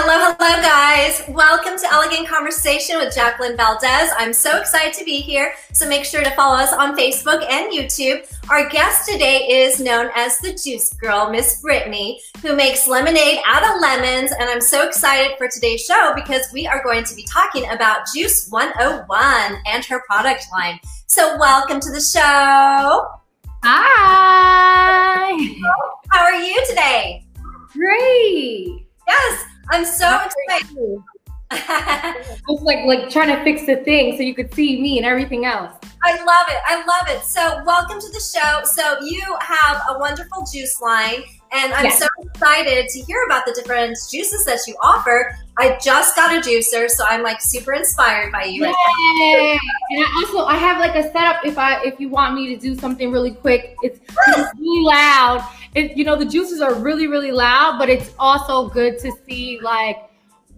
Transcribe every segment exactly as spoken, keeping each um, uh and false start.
Hello, hello guys. Welcome to Elegant Conversation with Jacqueline Valdez. I'm so excited to be here, so make sure to follow us on Facebook and YouTube. Our guest today is known as the Juice Girl, Miss Brittany, who makes lemonade out of lemons, and I'm so excited for today's show because we are going to be talking about Juice one oh one and her product line. So welcome to the show. Hi. How are you today? Great. Yes. I'm so That's excited. Just like like trying to fix the thing so you could see me and everything else. I love it. I love it. So welcome to the show. So you have a wonderful juice line, and I'm yes. so excited to hear about the different juices that you offer. I just got a juicer, so I'm like super inspired by you. Yay. And I also I have like a setup if I if you want me to do something really quick. It's, yes. it's really loud. It, you know, the juices are really, really loud, but it's also good to see like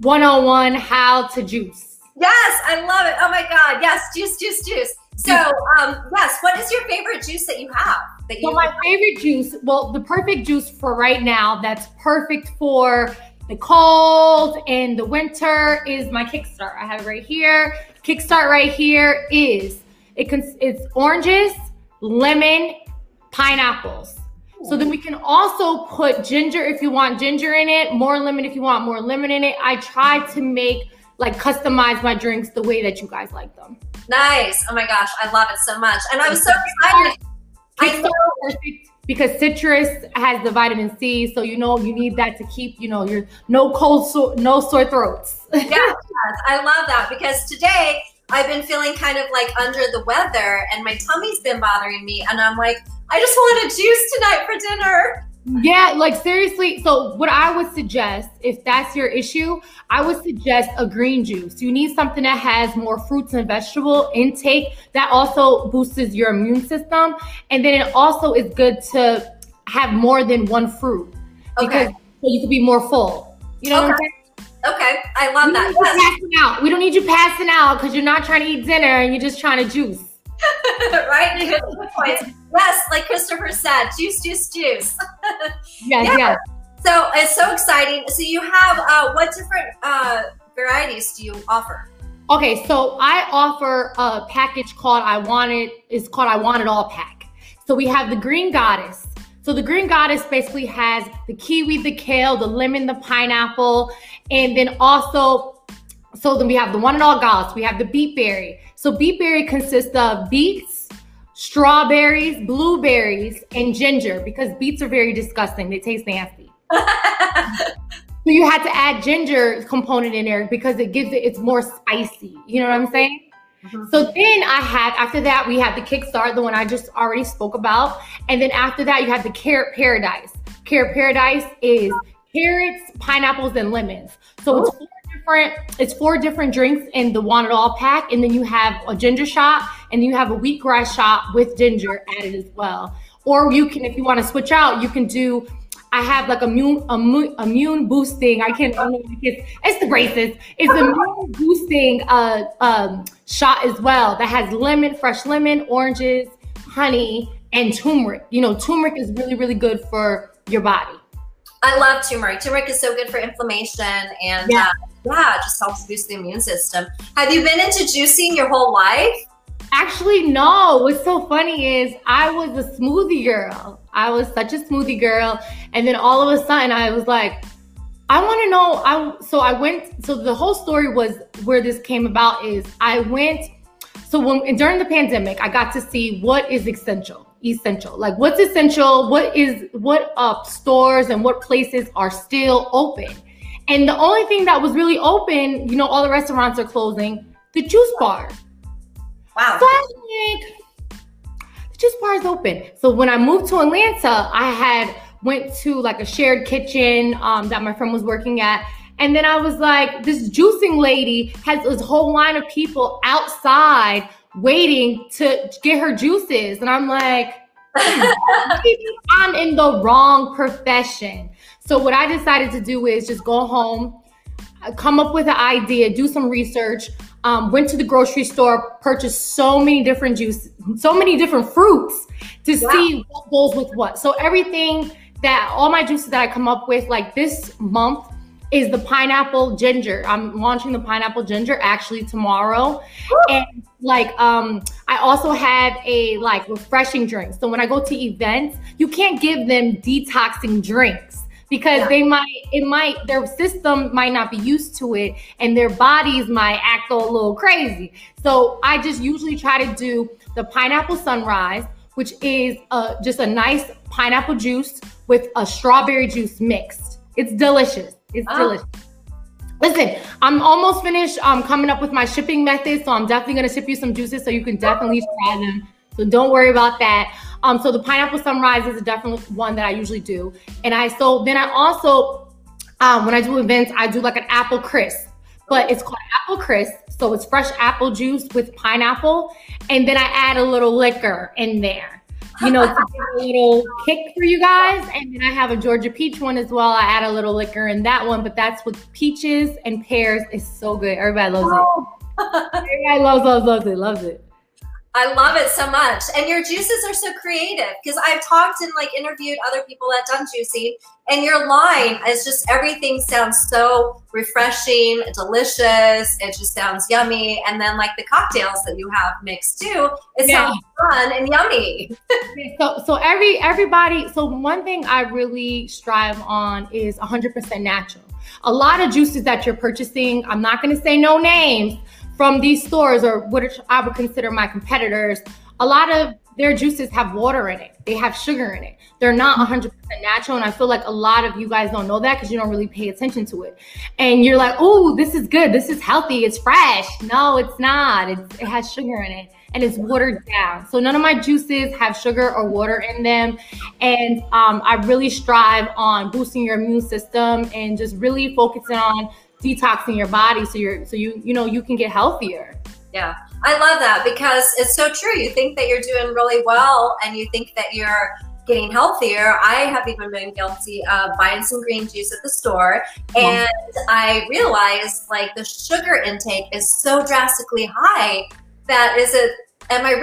one oh one how to juice. Yes, I love it. Oh my God. Yes, juice, juice, juice. So um, yes, what is your favorite juice that you have? That you well, my favorite juice, well, the perfect juice for right now that's perfect for the cold and the winter is my Kickstart. I have it right here. Kickstart right here is, it cons it's oranges, lemon, pineapples. So then we can also put ginger if you want ginger in it, more lemon if you want more lemon in it. I try to make, like customize my drinks the way that you guys like them. Nice. Oh my gosh, I love it so much. And I was so excited. I know. Because citrus has the vitamin C, so you know you need that to keep, you know, your no cold, so, no sore throats. Yes, yes, I love that because today I've been feeling kind of like under the weather and my tummy's been bothering me and I'm like, I just wanted juice tonight for dinner. Yeah, like seriously. So what I would suggest, if that's your issue, I would suggest a green juice. You need something that has more fruits and vegetable intake. That also boosts your immune system. And then it also is good to have more than one fruit. Because okay. you could be more full. You know okay. what I'm saying? Okay, I love we that. Yes. Out. We don't need you passing out because you're not trying to eat dinner and you're just trying to juice. Right? Yes, like Christopher said, juice, juice, juice. yes, yeah. yes. So it's so exciting. So you have, uh, what different uh, varieties do you offer? Okay, so I offer a package called I Want It, it's called I Want It All Pack. So we have the Green Goddess. So the Green Goddess basically has the kiwi, the kale, the lemon, the pineapple, and then also, so then we have the One and All Goddess, we have the beet berry. So beet berry consists of beets, strawberries, blueberries, and ginger because beets are very disgusting. They taste nasty. So you had to add ginger component in there because it gives it, it's more spicy. You know what I'm saying? Mm-hmm. So then I have, after that, we have the Kickstart, the one I just already spoke about. And then after that, you have the Carrot Paradise. Carrot Paradise is carrots, pineapples, and lemons. So Ooh. it's four different, it's four different drinks in the Want It All pack. And then you have a ginger shot and you have a wheatgrass shot with ginger added as well. Or you can, if you want to switch out, you can do, I have like immune, immune, immune boosting. I can't, I it's, it's the braces. It's immune boosting uh, um, shot as well that has lemon, fresh lemon, oranges, honey, and turmeric. You know, turmeric is really, really good for your body. I love turmeric. Turmeric is so good for inflammation and yeah, uh, yeah it just helps boost the immune system. Have you been into juicing your whole life? Actually, no. What's so funny is I was a smoothie girl. I was such a smoothie girl. And then all of a sudden I was like, I want to know. I So I went, so the whole story was where this came about is I went, so when during the pandemic, I got to see what is essential, essential, like what's essential, what is, what uh, stores and what places are still open. And the only thing that was really open, you know, all the restaurants are closing, the juice bar. Wow. So I was like, the juice bar is open. So when I moved to Atlanta, I had went to like a shared kitchen um, that my friend was working at. And then I was like, this juicing lady has this whole line of people outside waiting to get her juices. And I'm like, I'm in the wrong profession. So what I decided to do is just go home, come up with an idea, do some research, Um, went to the grocery store, purchased so many different juices, so many different fruits to wow. see what goes with what. So everything that, all my juices that I come up with, like this month, is the pineapple ginger. I'm launching the pineapple ginger actually tomorrow. Woo! And like, um, I also have a like refreshing drink. So when I go to events, you can't give them detoxing drinks because yeah. they might, it might, their system might not be used to it and their bodies might act a little crazy. So I just usually try to do the pineapple sunrise, which is uh, just a nice pineapple juice with a strawberry juice mixed. It's delicious. It's oh. delicious. Listen, I'm almost finished um, coming up with my shipping method. So I'm definitely going to ship you some juices so you can definitely try them. So don't worry about that. Um, so the pineapple sunrise is a definite one that I usually do. And I, so then I also, um, when I do events, I do like an apple crisp, but it's called apple crisp. So it's fresh apple juice with pineapple. And then I add a little liquor in there. You know, to get a little kick for you guys. And then I have a Georgia peach one as well. I add a little liquor in that one, but that's with peaches and pears. It's so good. Everybody loves oh. it. Everybody loves, loves, loves it, loves it. I love it so much. And your juices are so creative because I've talked and like interviewed other people that done juicing and your line is just, everything sounds so refreshing, delicious. It just sounds yummy. And then like the cocktails that you have mixed too, it yeah. sounds fun and yummy. so so every everybody, so one thing I really strive on is one hundred percent natural. A lot of juices that you're purchasing, I'm not going to say no names, from these stores or what I would consider my competitors, a lot of their juices have water in it. They have sugar in it. They're not one hundred percent natural. And I feel like a lot of you guys don't know that because you don't really pay attention to it. And you're like, oh, this is good. This is healthy. It's fresh. No, it's not. It's, it has sugar in it and it's watered down. So none of my juices have sugar or water in them. And um, I really strive on boosting your immune system and just really focusing on detoxing your body so you're so you you know you can get healthier. Yeah, I love that because it's so true. You think that you're doing really well and you think that you're getting healthier. I have even been guilty of buying some green juice at the store and I realized like the sugar intake is so drastically high that is it am I really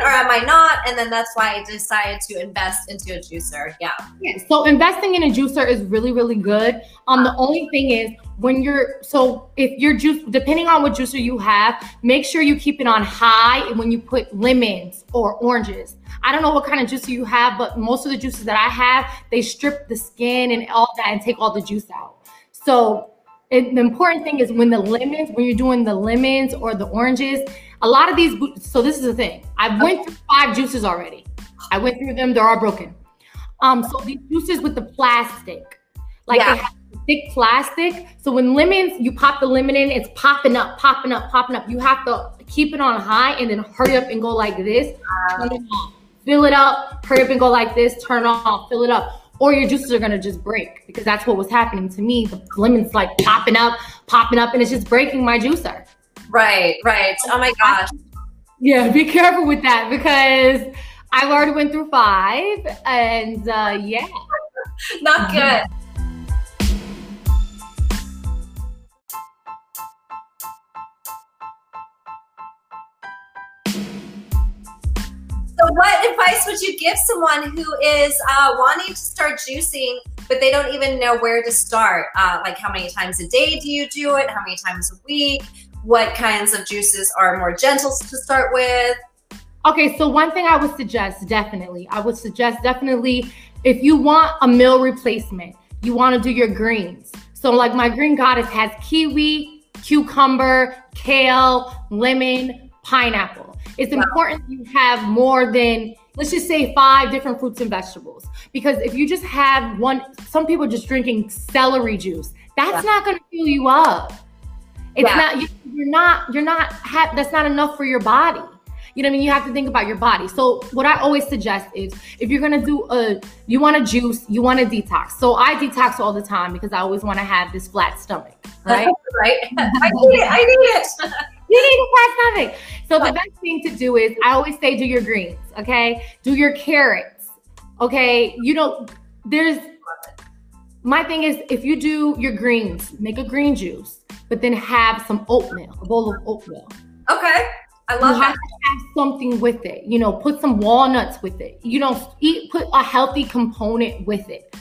juicing or am I not? And then that's why I decided to invest into a juicer. Yeah. Yeah. So investing in a juicer is really, really good. Um, the only thing is when you're, so if your juice, depending on what juicer you have, make sure you keep it on high when you put lemons or oranges. I don't know what kind of juicer you have, but most of the juices that I have, they strip the skin and all that and take all the juice out. So it, the important thing is when the lemons, when you're doing the lemons or the oranges, a lot of these, so this is the thing. I went through five juices already. I went through them, they're all broken. Um, so these juices with the plastic, like yeah. they have thick plastic. So when lemons, you pop the lemon in, it's popping up, popping up, popping up. You have to keep it on high and then hurry up and go like this, turn it off, fill it up, hurry up and go like this, turn off, fill it up. Or your juices are gonna just break because that's what was happening to me. The lemon's like popping up, popping up, and it's just breaking my juicer. Right, right. Oh my gosh. Yeah, be careful with that because I've already went through five and uh, yeah. Not good. So what advice would you give someone who is uh, wanting to start juicing but they don't even know where to start? Uh, like how many times a day do you do it? How many times a week? What kinds of juices are more gentle to start with? Okay, so one thing I would suggest definitely, I would suggest definitely if you want a meal replacement, you want to do your greens. So like my Green Goddess has kiwi, cucumber, kale, lemon, pineapple. It's wow. important you have more than, let's just say five different fruits and vegetables. Because if you just have one, some people just drinking celery juice, that's yeah. not gonna fill you up. It's yeah. not, you're not, you're not, ha that's not enough for your body. You know what I mean? You have to think about your body. So what I always suggest is if you're going to do a, you want to juice, you want to detox. So I detox all the time because I always want to have this flat stomach, right? right. I need it. I need it. You need a flat stomach. So the best thing to do is I always say do your greens. Okay. Do your carrots. Okay. You know, there's, my thing is if you do your greens, make a green juice. But then have some oatmeal, a bowl of oatmeal. Okay, I love you that. Have to have something with it, you know, put some walnuts with it. You know, eat, put a healthy component with it.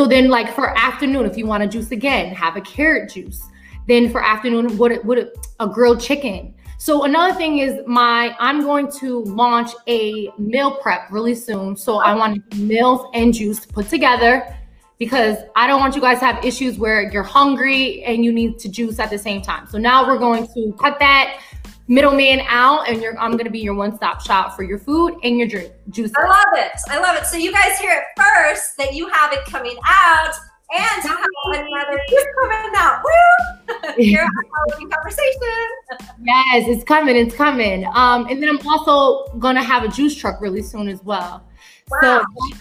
So then like for afternoon, if you want a juice again, have a carrot juice. Then for afternoon, what what a grilled chicken. So another thing is my, I'm going to launch a meal prep really soon. So I want meals and juice put together because I don't want you guys to have issues where you're hungry and you need to juice at the same time. So now we're going to cut that middleman out and you're, I'm gonna be your one-stop shop for your food and your drink, juice. I love it, I love it. So you guys hear it first that you have it coming out and you have another juice coming out. Woo! You're having a conversation. Yes, it's coming, it's coming. Um, and then I'm also gonna have a juice truck really soon as well. Wow. So,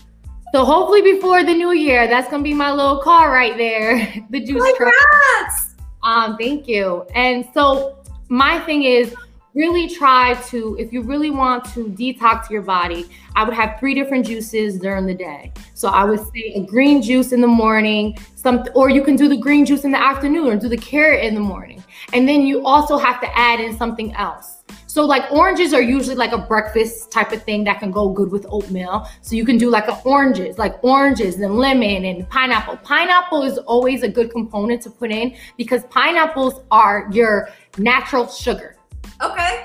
so hopefully before the new year, that's gonna be my little car right there, the juice oh truck. Yes. Um, thank you. And so, my thing is really try to, if you really want to detox your body, I would have three different juices during the day. So I would say a green juice in the morning, some, or you can do the green juice in the afternoon or do the carrot in the morning. And then you also have to add in something else. So like oranges are usually like a breakfast type of thing that can go good with oatmeal. So you can do like a oranges, like oranges and lemon and pineapple. Pineapple is always a good component to put in because pineapples are your natural sugar. Okay.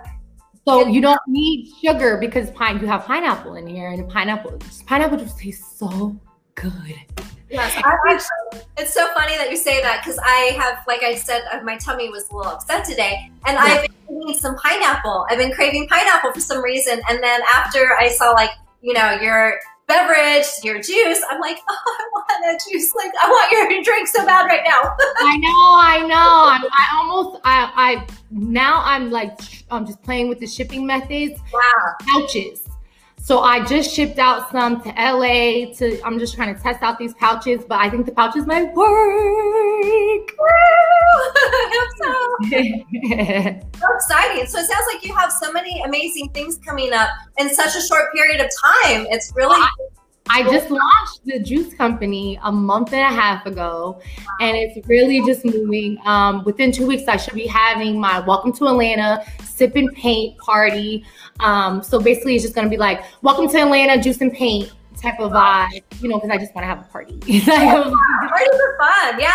So you don't need sugar because pine you have pineapple in here and pineapple pineapple just tastes so good. Yes, I actually, it's so funny that you say that because I have, like I said, my tummy was a little upset today, and yeah. I've been eating some pineapple. I've been craving pineapple for some reason, and then after I saw, like, you know, your beverage, your juice, I'm like, oh, I want a juice. Like, I want your drink so bad right now. I know, I know. I, I almost, I, I now I'm like, I'm just playing with the shipping methods. Wow. Pouches. So I just shipped out some to L A to, I'm just trying to test out these pouches, but I think the pouches might work. I hope so. So exciting. So it sounds like you have so many amazing things coming up in such a short period of time. It's really I, I just launched the juice company a month and a half ago, and it's really just moving. Um, within two weeks, I should be having my Welcome to Atlanta Sip and Paint party. Um, so basically, it's just going to be like, welcome to Atlanta, juice and paint type of vibe, you know, because I just want to have a party. Parties are fun, yeah.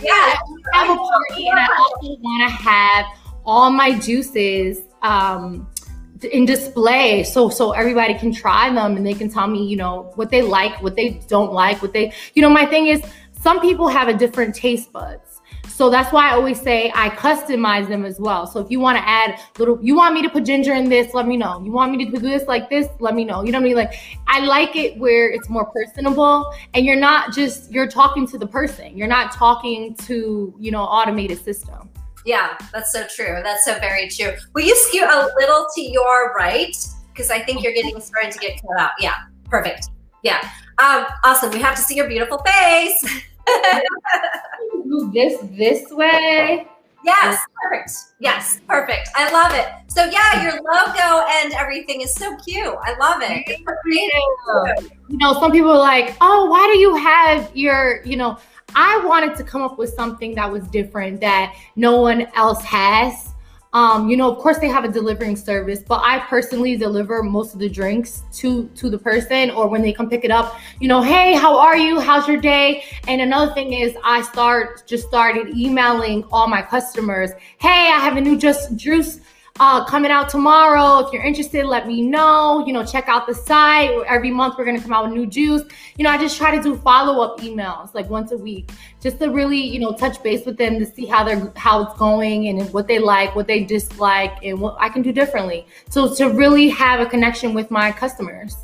Yeah, I have a party and I also want to have all my juices um, in display so so everybody can try them and they can tell me, you know, what they like, what they don't like, what they, you know, my thing is some people have a different taste buds. So that's why I always say I customize them as well. So if you want to add little, you want me to put ginger in this, let me know. You want me to do this like this, let me know. You know what I mean? Like, I like it where it's more personable and you're not just, you're talking to the person. You're not talking to, you know, automated system. Yeah, that's so true. That's so very true. Will you skew a little to your right? Because I think you're getting starting to get cut out. Yeah, perfect. Yeah, um, awesome. We have to see your beautiful face. Move this this way. Yes, perfect. Yes, perfect. I love it. So yeah, your logo and everything is so cute. I love it. It's you know, some people are like, oh, why do you have your, you know, I wanted to come up with something that was different that no one else has. Um, you know, of course they have a delivering service, but I personally deliver most of the drinks to, to the person or when they come pick it up, you know, hey, how are you? How's your day? And another thing is I start just started emailing all my customers. Hey, I have a new just juice uh, coming out tomorrow. If you're interested, let me know, you know, check out the site. Every month we're going to come out with new juice. You know, I just try to do follow-up emails like once a week. Just to really, you know, touch base with them to see how they're, how it's going and what they like, what they dislike, and what I can do differently. So to really have a connection with my customers.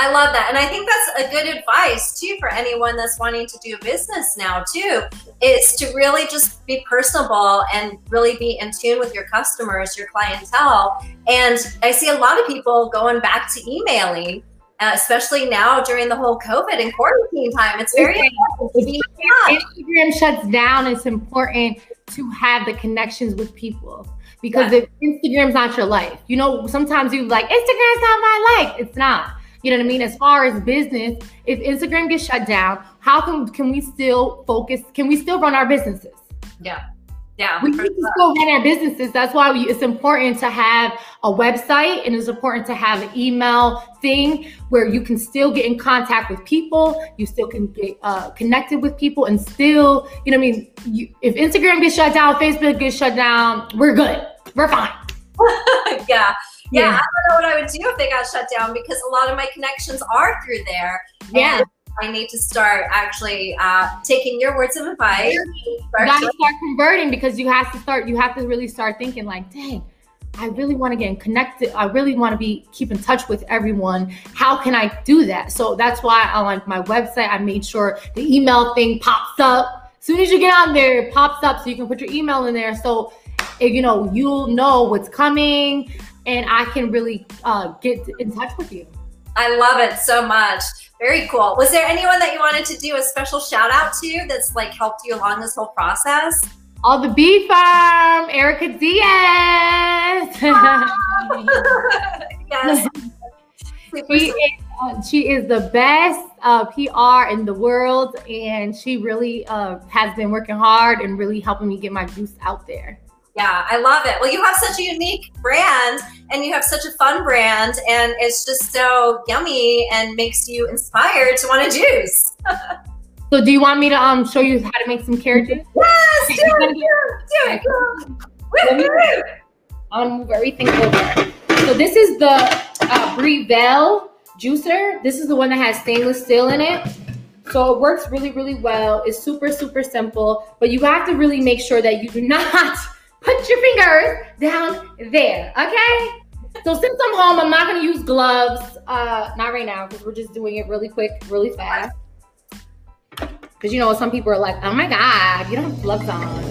I love that. And I think that's a good advice too for anyone that's wanting to do business now too, is to really just be personable and really be in tune with your customers, your clientele. And I see a lot of people going back to emailing. Uh, especially now during the whole COVID and quarantine time. It's very important. Instagram shuts down. It's important to have the connections with people because yeah. if Instagram's not your life, you know, sometimes you like, Instagram's not my life. It's not. You know what I mean? As far as business, if Instagram gets shut down, how can, can we still focus? Can we still run our businesses? Yeah. Yeah, we need to still run our businesses. That's why we, it's important to have a website, and it's important to have an email thing where you can still get in contact with people. You still can get uh, connected with people, and still, you know what I mean? You, if Instagram gets shut down, Facebook gets shut down, we're good. We're fine. yeah. yeah. Yeah. I don't know what I would do if they got shut down, because a lot of my connections are through there. Yeah. And I need to start actually uh, taking your words of advice. You got to start converting, because you have to start, you have to really start thinking like, dang, I really want to get connected. I really want to be, keep in touch with everyone. How can I do that? So that's why I like my website. I made sure the email thing pops up. As soon as you get on there, it pops up so you can put your email in there. So, if, you know, you'll know what's coming, and I can really uh, get in touch with you. I love it so much. Very cool. Was there anyone that you wanted to do a special shout out to that's like helped you along this whole process? All the Bee Farm, Erica Diaz. Oh. Yes. she, is, uh, she is the best uh, P R in the world, and she really uh, has been working hard and really helping me get my juice out there. Yeah, I love it. Well, you have such a unique brand, and you have such a fun brand, and it's just so yummy and makes you inspired to want to juice. So do you want me to um show you how to make some carrot juice? Yes, do it, do it, do it. I'll move everything over. So this is the uh, Breville juicer. This is the one that has stainless steel in it. So it works really, really well. It's super, super simple, but you have to really make sure that you do not put your fingers down there, okay? So since I'm home, I'm not gonna use gloves. Uh, not right now, because we're just doing it really quick, really fast. Because you know, some people are like, oh my God, you don't have gloves on. So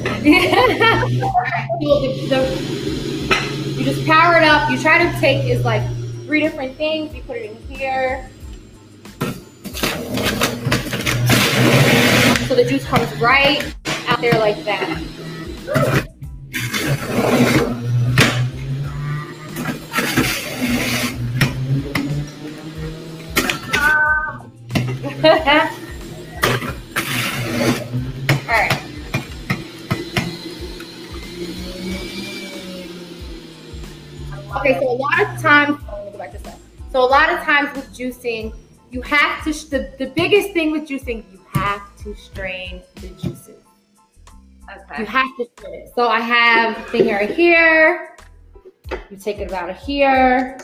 the, the, you just power it up. You try to take, it's like three different things. You put it in here. So the juice comes right out there like that. All right. Okay, so a lot of times, oh, let me go back to this. So a lot of times with juicing, you have to, the, the biggest thing with juicing, you have to strain the juices. Okay. You have to strain it. So I have a thing right here. You take it out of here.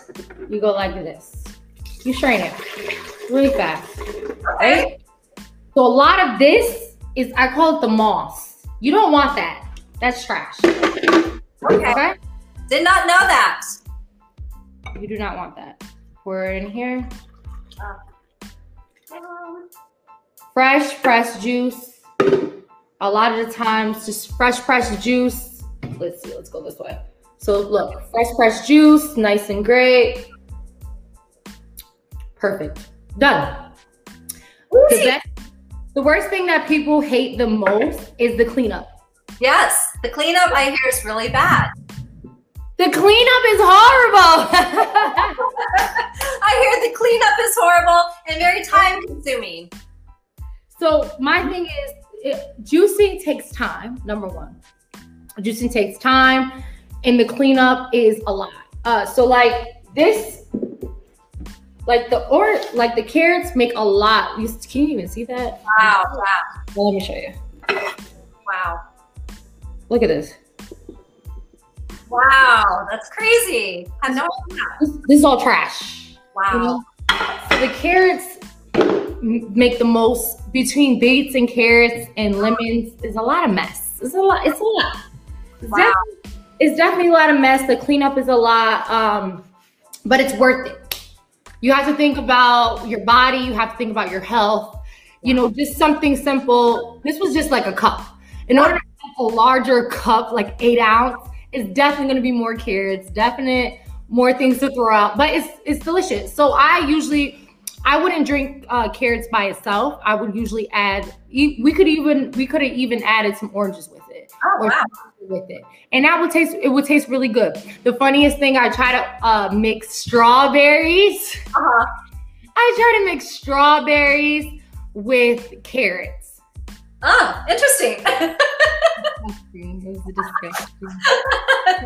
You go like this. You strain it. Really fast, right? So a lot of this is, I call it the moss. You don't want that. That's trash. Okay. Okay. Did not know that. You do not want that. Pour it in here. Um, fresh, fresh juice. A lot of the times, just fresh, fresh juice. Let's see, let's go this way. So look, fresh, fresh juice, nice and great. Perfect. Done. The, best, the worst thing that people hate the most is the cleanup. Yes, the cleanup I hear is really bad. The cleanup is horrible. I hear the cleanup is horrible and very time consuming. So my thing is, it, juicing takes time, number one. Juicing takes time, and the cleanup is a lot. Uh, so like this, Like the or like the carrots make a lot. You, can you even see that? Wow! Wow! Well, let me show you. Wow! Look at this. Wow! That's crazy. I know. This, this is all trash. Wow! So the carrots make the most. Between beets and carrots and lemons, is a lot of mess. It's a lot. It's a lot. Wow! It's, it's definitely a lot of mess. The cleanup is a lot, um, but it's worth it. You have to think about your body. You have to think about your health. You know, just something simple. This was just like a cup. In order to have a larger cup, like eight ounce, it's definitely going to be more carrots, definite more things to throw out. But it's it's delicious. So I usually, I wouldn't drink uh, carrots by itself. I would usually add. We could even we could have even added some oranges with it. Oh, wow. With it, and that would taste it would taste really good. The funniest thing, I try to uh mix strawberries. Uh-huh. I try to mix strawberries with carrots. Ah, interesting. The discretion.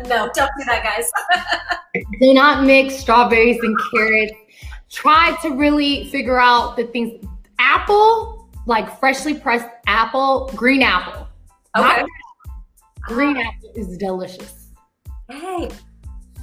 No, don't do that, guys. Do not mix strawberries and carrots. Try to really figure out the things. Apple, like freshly pressed apple, green apple. Okay. Green apple is delicious. Hey.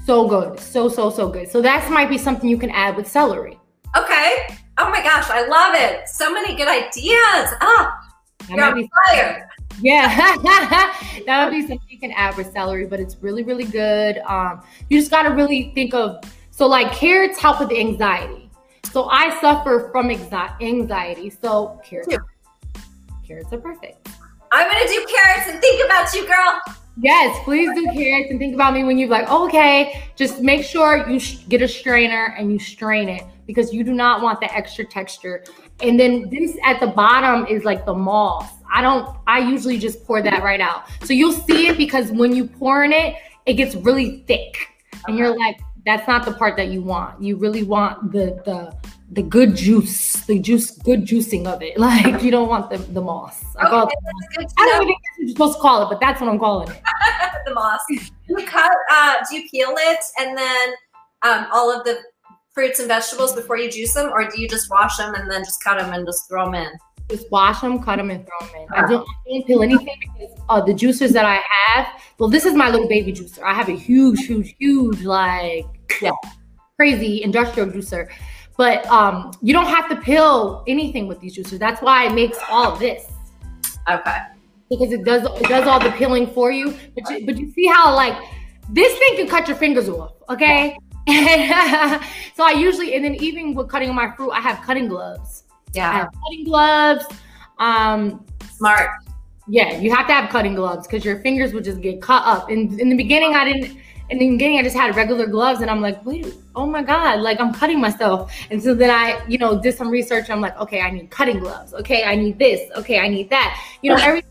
So good. So, so, so good. So that might be something you can add with celery. Okay. Oh my gosh, I love it. So many good ideas. Ah, you're on fire. Yeah, that would be something you can add with celery, but it's really, really good. Um, you just got to really think of, so like carrots help with anxiety. So I suffer from anxiety, so carrots, yeah. carrots are perfect. I'm going to do carrots and think about you, girl. Yes, please do carrots and think about me when you're like, okay, just make sure you sh- get a strainer and you strain it because you do not want the extra texture. And then this at the bottom is like the moss. I don't, I usually just pour that right out. So you'll see it because when you pour in it, it gets really thick. And you're like, that's not the part that you want. You really want the the the good juice, the juice, good juicing of it. Like you don't want the, the moss. I, okay, the moss. I don't even know what you're supposed to call it, but that's what I'm calling it. The moss. You cut, uh, do you peel it and then um, all of the fruits and vegetables before you juice them, or do you just wash them and then just cut them and just throw them in? Just wash them, cut them, and throw them in. I don't, I don't peel anything because uh, the juicers that I have, well, this is my little baby juicer. I have a huge, huge, huge, like, yeah, crazy industrial juicer. But um, you don't have to peel anything with these juicers. That's why it makes all of this. Okay. Because it does it does all the peeling for you. But you, but you see how, like, this thing can cut your fingers off, okay? So I usually, and then even with cutting my fruit, I have cutting gloves. Yeah, I have cutting gloves. Um, Smart. Yeah, you have to have cutting gloves because your fingers would just get cut up. And in the beginning, I didn't. In the beginning, I just had regular gloves, and I'm like, wait, oh my god, like I'm cutting myself. And so then I, you know, did some research. I'm like, okay, I need cutting gloves. Okay, I need this. Okay, I need that. You know, every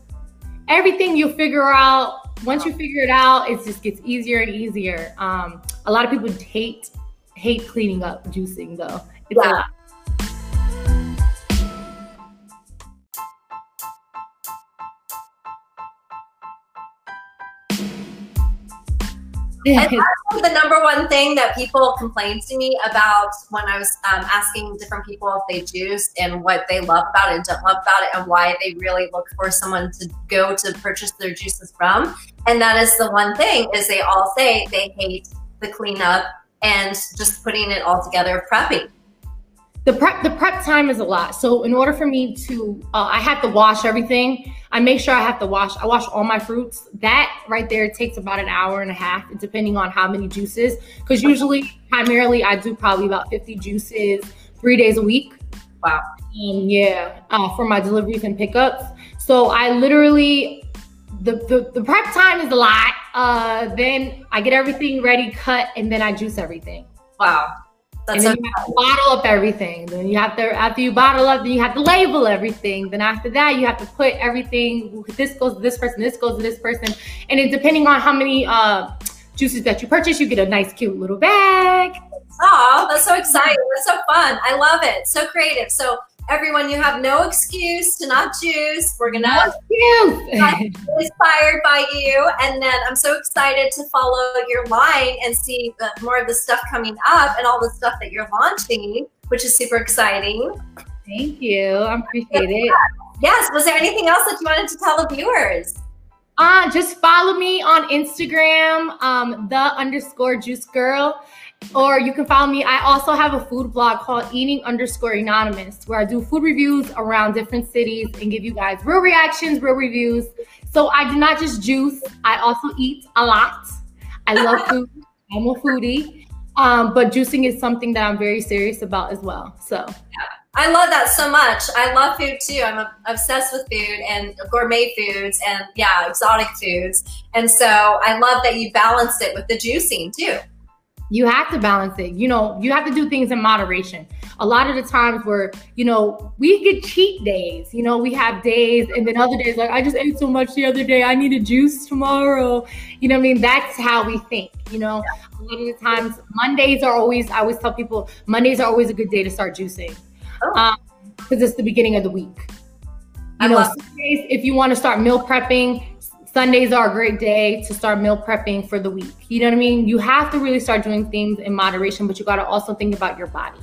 everything you figure out. Once you figure it out, it just gets easier and easier. Um, a lot of people hate hate cleaning up juicing, though. It's yeah. a lot. And that's the number one thing that people complained to me about when I was um, asking different people if they juiced and what they love about it and don't love about it and why they really look for someone to go to purchase their juices from. And that is the one thing is they all say they hate the cleanup and just putting it all together, prepping. The prep, the prep time is a lot. So in order for me to, uh, I have to wash everything. I make sure I have to wash. I wash all my fruits. That right there takes about an hour and a half, depending on how many juices. Because usually, primarily, I do probably about fifty juices three days a week. Wow. And yeah, uh, for my deliveries and pickups. So I literally, the, the, the prep time is a lot. Uh, then I get everything ready, cut, and then I juice everything. Wow. That's and then you have to bottle up everything. Then you have to, after you bottle up, then you have to label everything. Then after that, you have to put everything, this goes to this person, this goes to this person. And it, depending on how many uh, juices that you purchase, you get a nice, cute little bag. Oh, that's so exciting. That's so fun. I love it. So creative. So everyone, you have no excuse to not juice. We're going to be inspired by you. And then I'm so excited to follow your line and see the, more of the stuff coming up and all the stuff that you're launching, which is super exciting. Thank you. I appreciate yeah. it. Yes. Was there anything else that you wanted to tell the viewers? Uh, just follow me on Instagram, um, the underscore juice girl. Or you can follow me. I also have a food blog called Eating Underscore Anonymous, where I do food reviews around different cities and give you guys real reactions, real reviews. So I do not just juice. I also eat a lot. I love food. I'm a foodie. Um, but juicing is something that I'm very serious about as well. So yeah. I love that so much. I love food too. I'm obsessed with food and gourmet foods and yeah, exotic foods. And so I love that you balance it with the juicing too. You have to balance it. You know, you have to do things in moderation. A lot of the times where, you know, we get cheat days. You know, we have days and then other days like, I just ate so much the other day. I need a juice tomorrow. You know what I mean? That's how we think, you know. A lot of the times, Mondays are always, I always tell people, Mondays are always a good day to start juicing. Oh. Um, because it's the beginning of the week. You I know, love Sundays. If you want to start meal prepping, Sundays are a great day to start meal prepping for the week. You know what I mean? You have to really start doing things in moderation, but you got to also think about your body.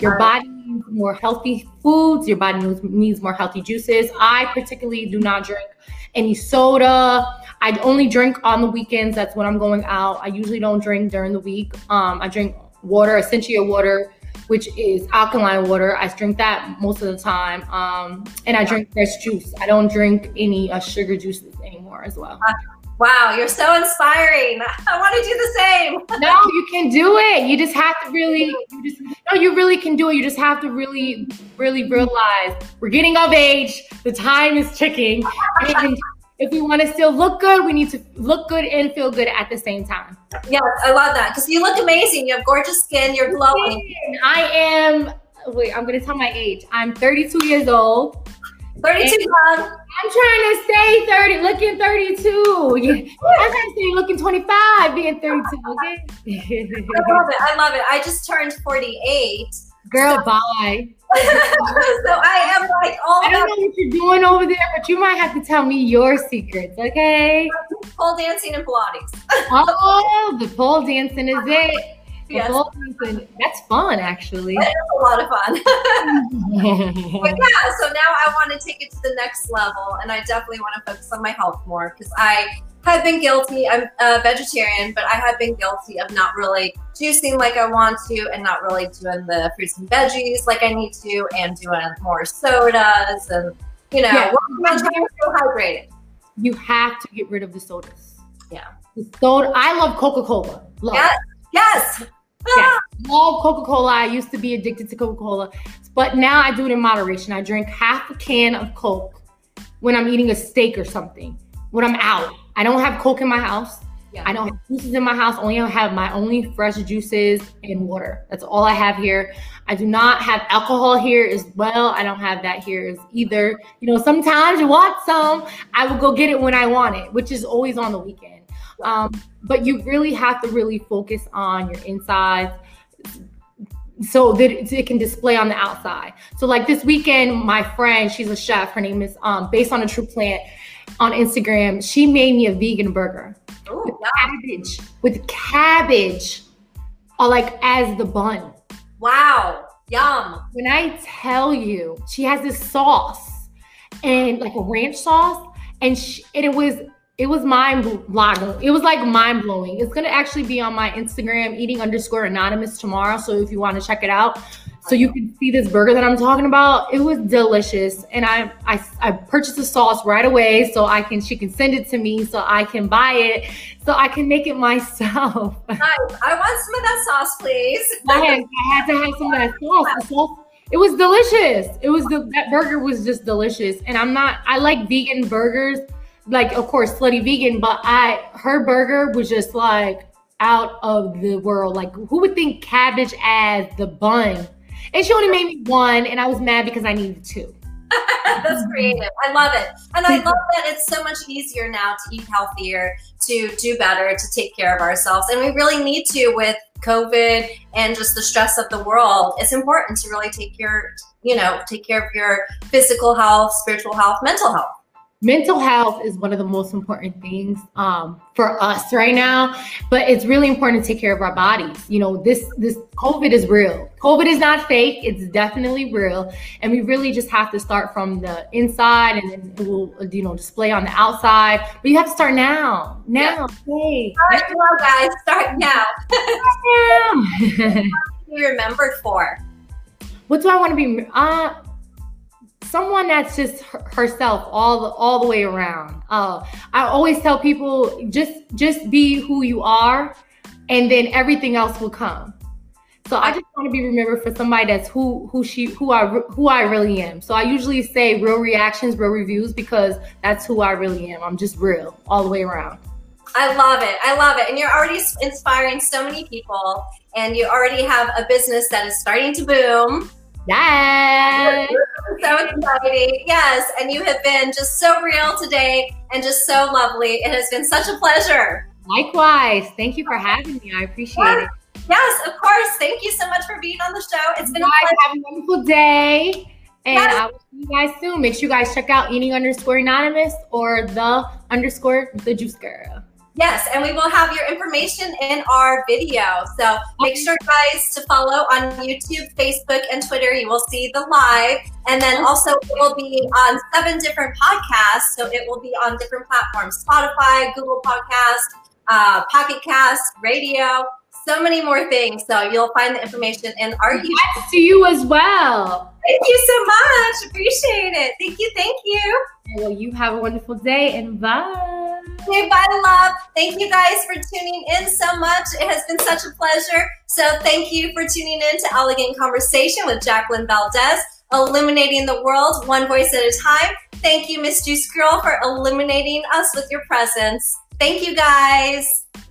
Your body needs more healthy foods. Your body needs more healthy juices. I particularly do not drink any soda. I only drink on the weekends. That's when I'm going out. I usually don't drink during the week. Um, I drink water, Essentia water, which is alkaline water. I drink that most of the time. Um, and I drink fresh juice. I don't drink any uh, sugar juices anymore as well. Wow, you're so inspiring. I want to do the same. No, you can do it. You just have to really, you just, no, you really can do it. You just have to really, really realize we're getting of age. The time is ticking. And if we want to still look good, we need to look good and feel good at the same time. Yes, I love that. Because you look amazing. You have gorgeous skin. You're glowing. I am, wait, I'm going to tell my age. I'm thirty-two years old. thirty-two young. I'm trying to stay thirty, looking thirty-two. I'm trying to stay looking twenty-five, being thirty-two, okay? I love it, I love it. I just turned forty-eight. Girl, so. Bye. So I am like all I don't about know what you're doing over there, but you might have to tell me your secrets, okay? Pole dancing and Pilates. Oh, the pole dancing is it. Yes. That's fun, actually. It's a lot of fun. But yeah, so now I want to take it to the next level, and I definitely want to focus on my health more because I have been guilty. I'm a vegetarian, but I have been guilty of not really juicing like I want to and not really doing the fruits and veggies like I need to and doing more sodas and, you know, yeah. I'm trying to feel hydrated. You have to get rid of the sodas. Yeah. The soda, I love Coca-Cola. Love. Yes. Yes. Yeah. Love Coca-Cola. I used to be addicted to Coca-Cola, but now I do it in moderation. I drink half a can of Coke when I'm eating a steak or something, when I'm out. I don't have Coke in my house. Yeah. I don't have juices in my house. Only I have my only fresh juices and water. That's all I have here. I do not have alcohol here as well. I don't have that here either. You know, sometimes you want some. I will go get it when I want it, which is always on the weekend. Um, but you really have to really focus on your insides so that it can display on the outside. So like this weekend, my friend, she's a chef. Her name is um, Based on a True Plant on Instagram. She made me a vegan burger. Ooh, with wow. cabbage, with cabbage or like as the bun. Wow. Yum. When I tell you, she has this sauce and like a ranch sauce and, she, and it was It was mind-blowing. It was like mind-blowing. It's going to actually be on my Instagram, Eating Underscore Anonymous tomorrow. So if you want to check it out, so you can see this burger that I'm talking about. It was delicious. And I I, I purchased the sauce right away so I can, she can send it to me so I can buy it, so I can make it myself. Nice. I want some of that sauce, please. I had, I had to have some of that sauce. The sauce It was delicious. It was, the, that burger was just delicious. And I'm not, I like vegan burgers. Like, of course, Slutty Vegan, but I, her burger was just like out of the world. Like, who would think cabbage as the bun? And she only made me one, and I was mad because I needed two. That's creative. I love it. And I love that it's so much easier now to eat healthier, to do better, to take care of ourselves. And we really need to with COVID and just the stress of the world. It's important to really take care, you know, take care of your physical health, spiritual health, mental health. Mental health is one of the most important things um, for us right now, but it's really important to take care of our bodies. You know, this this COVID is real. COVID is not fake. It's definitely real. And we really just have to start from the inside and then it will, you know, display on the outside. But you have to start now. Now. Yeah. Hey. Start now, guys. Start now. Start now. What do you remember for? What do I want to be? Uh, Someone that's just herself all the, all the way around. Uh, I always tell people, just just be who you are and then everything else will come. So I just want to be remembered for somebody that's who who she who I who I really am. So I usually say real reactions, real reviews, because that's who I really am. I'm just real all the way around. I love it. I love it. And you're already inspiring so many people and you already have a business that is starting to boom. Yes. So exciting. Yes. And you have been just so real today and just so lovely. It has been such a pleasure. Likewise. Thank you for having me. I appreciate yes. it. Yes, of course. Thank you so much for being on the show. It's been Bye. a pleasure. Have a wonderful day. And I will see you guys soon. Make sure you guys check out Eating Underscore Anonymous or the underscore the Juice Girl. Yes, and we will have your information in our video. So make sure, guys, to follow on YouTube, Facebook, and Twitter. You will see the live. And then also it will be on seven different podcasts. So it will be on different platforms, Spotify, Google Podcasts, uh, Pocket Cast, radio, so many more things. So you'll find the information in our YouTube. Yes, to you as well. Thank you so much. Appreciate it. Thank you. Thank you. Well, you have a wonderful day, and bye. Okay, bye, love. Thank you guys for tuning in so much. It has been such a pleasure. So thank you for tuning in to Elegant Conversation with Jacqueline Valdez, illuminating the world one voice at a time. Thank you, Miss Juice Girl, for illuminating us with your presence. Thank you, guys.